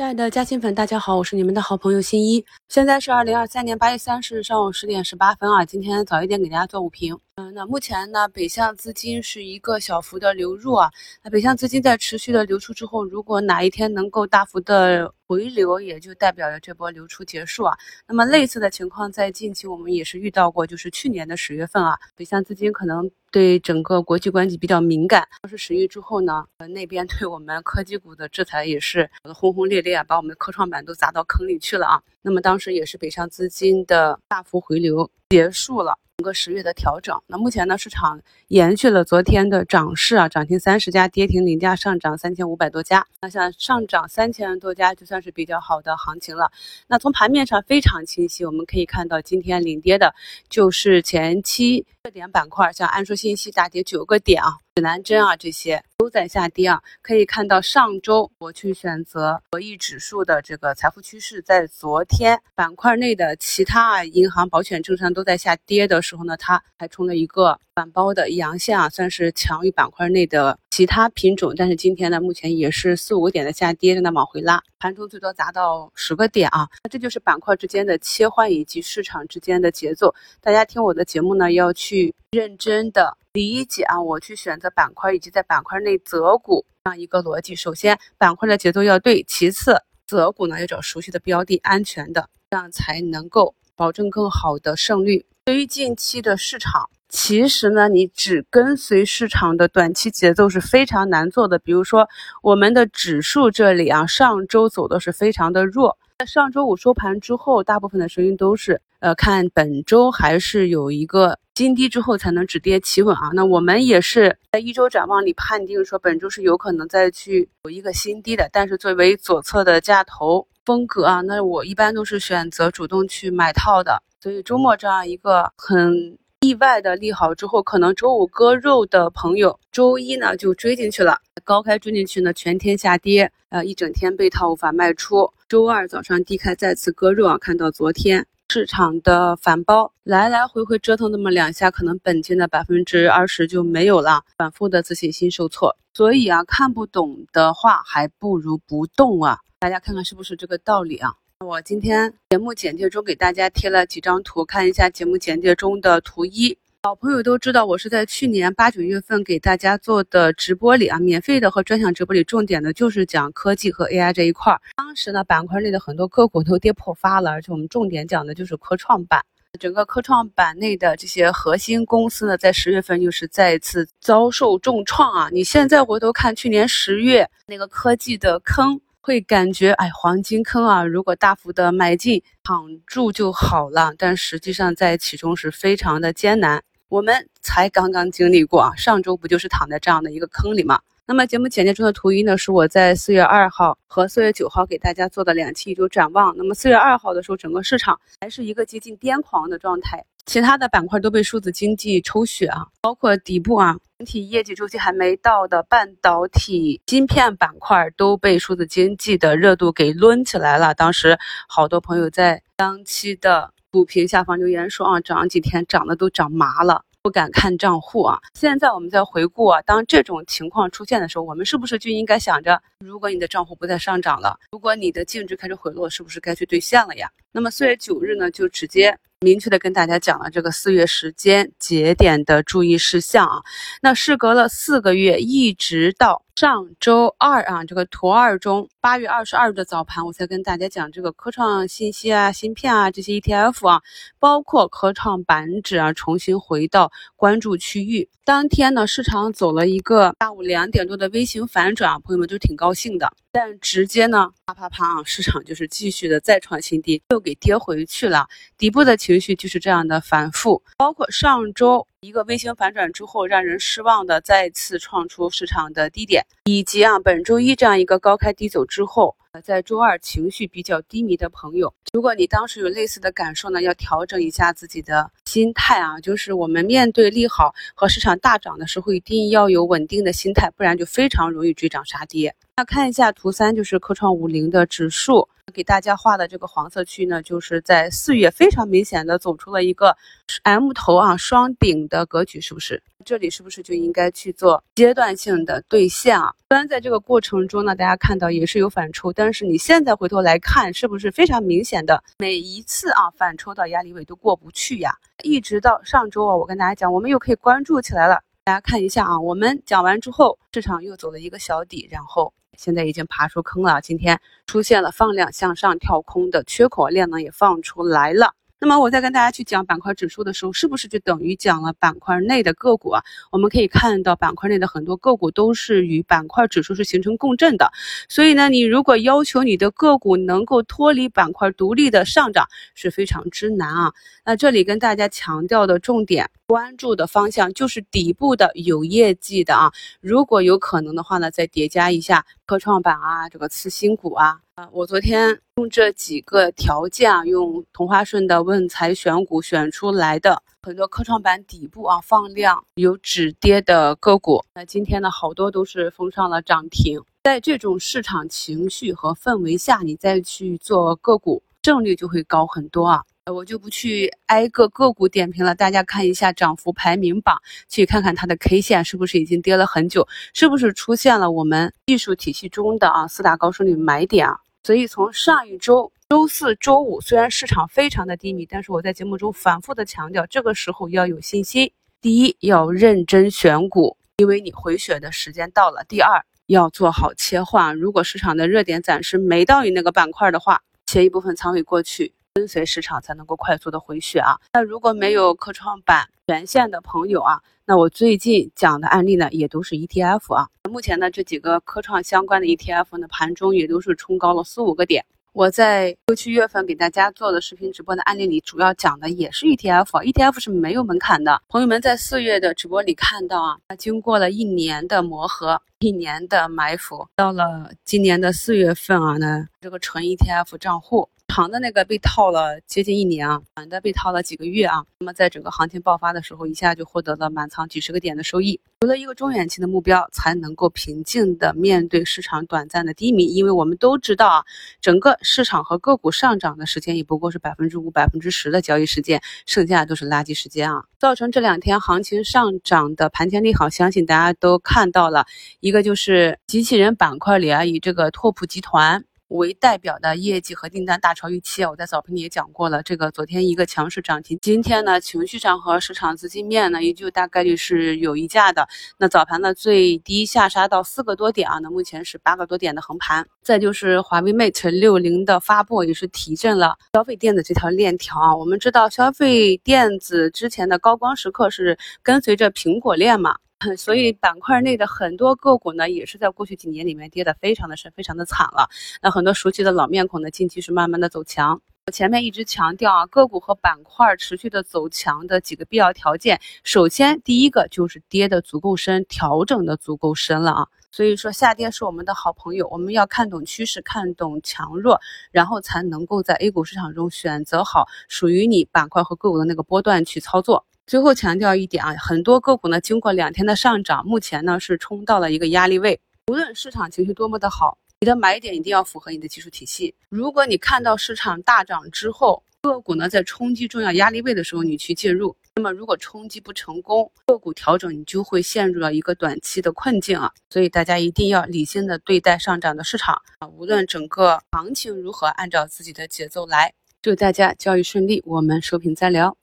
亲爱的嘉兴粉，大家好，我是你们的好朋友新一。现在是2023年8月30日上午10点18分啊，今天早一点给大家做午评。那目前呢，北向资金是一个小幅的流入啊。那北向资金在持续的流出之后，如果哪一天能够大幅的回流，也就代表着这波流出结束啊。那么类似的情况在近期我们也是遇到过，就是去年的10月份啊，北向资金可能对整个国际关系比较敏感，当时10月之后呢，那边对我们科技股的制裁也是轰轰烈烈啊，把我们的科创板都砸到坑里去了啊。那么当时也是北向资金的大幅回流结束了整个10月的调整。那目前呢，市场延续了昨天的涨势啊，涨停30家，跌停0家，上涨3500多家。那像上涨3000多家就算是比较好的行情了。那从盘面上非常清晰，我们可以看到今天领跌的就是前期热点板块，像安硕信息大跌9个点啊，指南针啊，这些都在下跌啊。可以看到上周我去选择博弈指数的这个财富趋势，在昨天板块内的其他银行、保险、证券都在下跌的时候呢，它还冲了一个反包的阳线啊，算是强于板块内的其他品种。但是今天呢，目前也是4-5个点的下跌，正在往回拉，盘中最多砸到10个点啊。那这就是板块之间的切换以及市场之间的节奏。大家听我的节目呢，要去认真的理解啊，我去选择板块以及在板块内择股这样一个逻辑。首先，板块的节奏要对，其次，择股呢要找熟悉的标的，安全的，这样才能够保证更好的胜率。对于近期的市场，其实呢，你只跟随市场的短期节奏是非常难做的。比如说，我们的指数这里啊，上周走的是非常的弱，在上周五收盘之后，大部分的声音都是看本周还是有一个新低之后才能止跌企稳啊。那我们也是在一周展望里判定说本周是有可能再去有一个新低的，但是作为左侧的价头风格啊，那我一般都是选择主动去买套的。所以周末这样一个很意外的利好之后，可能周五割肉的朋友周一呢就追进去了，高开追进去呢，全天下跌，一整天被套无法卖出。周二早上低开再次割肉啊，看到昨天市场的反包来来回回折腾那么2下，可能本金的 20% 就没有了，反复的自信心受挫。所以啊，看不懂的话还不如不动啊，大家看看是不是这个道理啊。我今天节目简介中给大家贴了几张图，看一下节目简介中的图1。老朋友都知道，我是在去年8-9月份给大家做的直播里啊，免费的和专享直播里，重点的就是讲科技和 AI 这一块。当时呢，板块内的很多个股都跌破发了，而且我们重点讲的就是科创板。整个科创板内的这些核心公司呢，在10月份又是再次遭受重创啊。你现在回头看去年10月那个科技的坑，会感觉黄金坑啊，如果大幅的买进躺住就好了，但实际上在其中是非常的艰难。我们才刚刚经历过啊，上周不就是躺在这样的一个坑里吗？那么节目简介中的图1呢，是我在4月2号和4月9号给大家做的2期一周展望。那么4月2号的时候，整个市场还是一个接近癫狂的状态，其他的板块都被数字经济抽血啊，包括底部啊，整体业绩周期还没到的半导体芯片板块都被数字经济的热度给抡起来了。当时好多朋友在当期的股评下方留言说啊，涨几天涨的都涨麻了，不敢看账户啊。现在我们在回顾啊，当这种情况出现的时候，我们是不是就应该想着，如果你的账户不再上涨了，如果你的净值开始回落，是不是该去兑现了呀？那么4月9日呢，就直接明确的跟大家讲了这个4月时间节点的注意事项啊。那事隔了4个月，一直到上周二啊，这个图2中8月22日的早盘，我才跟大家讲这个科创信息啊、芯片啊这些 ETF 啊，包括科创板指啊，重新回到关注区域。当天呢，市场走了一个下午2点多的微型反转啊，朋友们就挺高兴的。但直接呢，啪啪啪，市场就是继续的再创新低，又给跌回去了。底部的情绪就是这样的反复，包括上周一个微型反转之后让人失望的再次创出市场的低点，以及啊本周一这样一个高开低走之后，在周二情绪比较低迷的朋友，如果你当时有类似的感受呢，要调整一下自己的心态啊。就是我们面对利好和市场大涨的时候，一定要有稳定的心态，不然就非常容易追涨杀跌。那看一下图3，就是科创50的指数，给大家画的这个黄色区呢，就是在4月非常明显的走出了一个 M 头啊双顶的格局，是不是？这里是不是就应该去做阶段性的兑现啊？虽然在这个过程中呢，大家看到也是有反抽，但是你现在回头来看，是不是非常明显的每一次啊反抽到压力位都过不去呀？一直到上周啊，我跟大家讲，我们又可以关注起来了。大家看一下啊，我们讲完之后，市场又走了一个小底，然后现在已经爬出坑了。今天出现了放量向上跳空的缺口，量能也放出来了。那么我在跟大家去讲板块指数的时候，是不是就等于讲了板块内的个股啊？我们可以看到板块内的很多个股都是与板块指数是形成共振的。所以呢，你如果要求你的个股能够脱离板块独立的上涨，是非常之难啊。那这里跟大家强调的重点，关注的方向就是底部的有业绩的啊。如果有可能的话呢，再叠加一下科创板啊，这个次新股啊。我昨天用这几个条件啊，用同花顺的问财选股选出来的很多科创板底部啊放量有止跌的个股，那今天呢好多都是封上了涨停。在这种市场情绪和氛围下，你再去做个股，胜率就会高很多啊。我就不去挨个个股点评了，大家看一下涨幅排名榜，去看看它的 K 线是不是已经跌了很久，是不是出现了我们技术体系中的啊四大高收率买点啊。所以从上一周周四周五，虽然市场非常的低迷，但是我在节目中反复的强调，这个时候要有信心。第一，要认真选股，因为你回血的时间到了。第二，要做好切换，如果市场的热点暂时没到你那个板块的话，切一部分仓位过去，跟随市场才能够快速的回血啊。那如果没有科创板权限的朋友啊，那我最近讲的案例呢也都是 ETF 啊。目前呢这几个科创相关的 ETF 呢盘中也都是冲高了4-5个点。我在过去月份给大家做的视频直播的案例里，主要讲的也是 ETF 啊。ETF 是没有门槛的，朋友们在4月的直播里看到啊，经过了1年的磨合，1年的埋伏，到了今年的4月份啊呢，这个纯 ETF 账户长的那个被套了接近1年啊，短的被套了几个月啊。那么在整个行情爆发的时候，一下就获得了满仓几十个点的收益。除了一个中远期的目标，才能够平静的面对市场短暂的低迷，因为我们都知道啊，整个市场和个股上涨的时间也不过是5%、10%的交易时间，剩下都是垃圾时间啊。造成这2天行情上涨的盘前利好，相信大家都看到了，一个就是机器人板块里啊，以这个拓普集团为代表的业绩和订单大超预期，我在早评里也讲过了。这个昨天一个强势涨停，今天呢情绪上和市场资金面呢依旧大概率是有溢价的。那早盘呢最低下杀到4个多点啊，那目前是8个多点的横盘。再就是华为 Mate 60的发布，也是提振了消费电子这条链条啊。我们知道消费电子之前的高光时刻是跟随着苹果链嘛，所以板块内的很多个股呢，也是在过去几年里面跌得非常的深，非常的惨了。那很多熟悉的老面孔呢，近期是慢慢的走强。我前面一直强调啊，个股和板块持续的走强的几个必要条件，首先第一个就是跌得足够深，调整的足够深了啊。所以说下跌是我们的好朋友，我们要看懂趋势，看懂强弱，然后才能够在 A 股市场中选择好属于你板块和个股的那个波段去操作。最后强调一点啊，很多个股呢经过2天的上涨，目前呢是冲到了一个压力位。无论市场情绪多么的好，你的买点一定要符合你的技术体系。如果你看到市场大涨之后，个股呢在冲击重要压力位的时候你去介入，那么如果冲击不成功，个股调整，你就会陷入了一个短期的困境啊。所以大家一定要理性的对待上涨的市场啊，无论整个行情如何，按照自己的节奏来。祝大家交易顺利，我们收评再聊。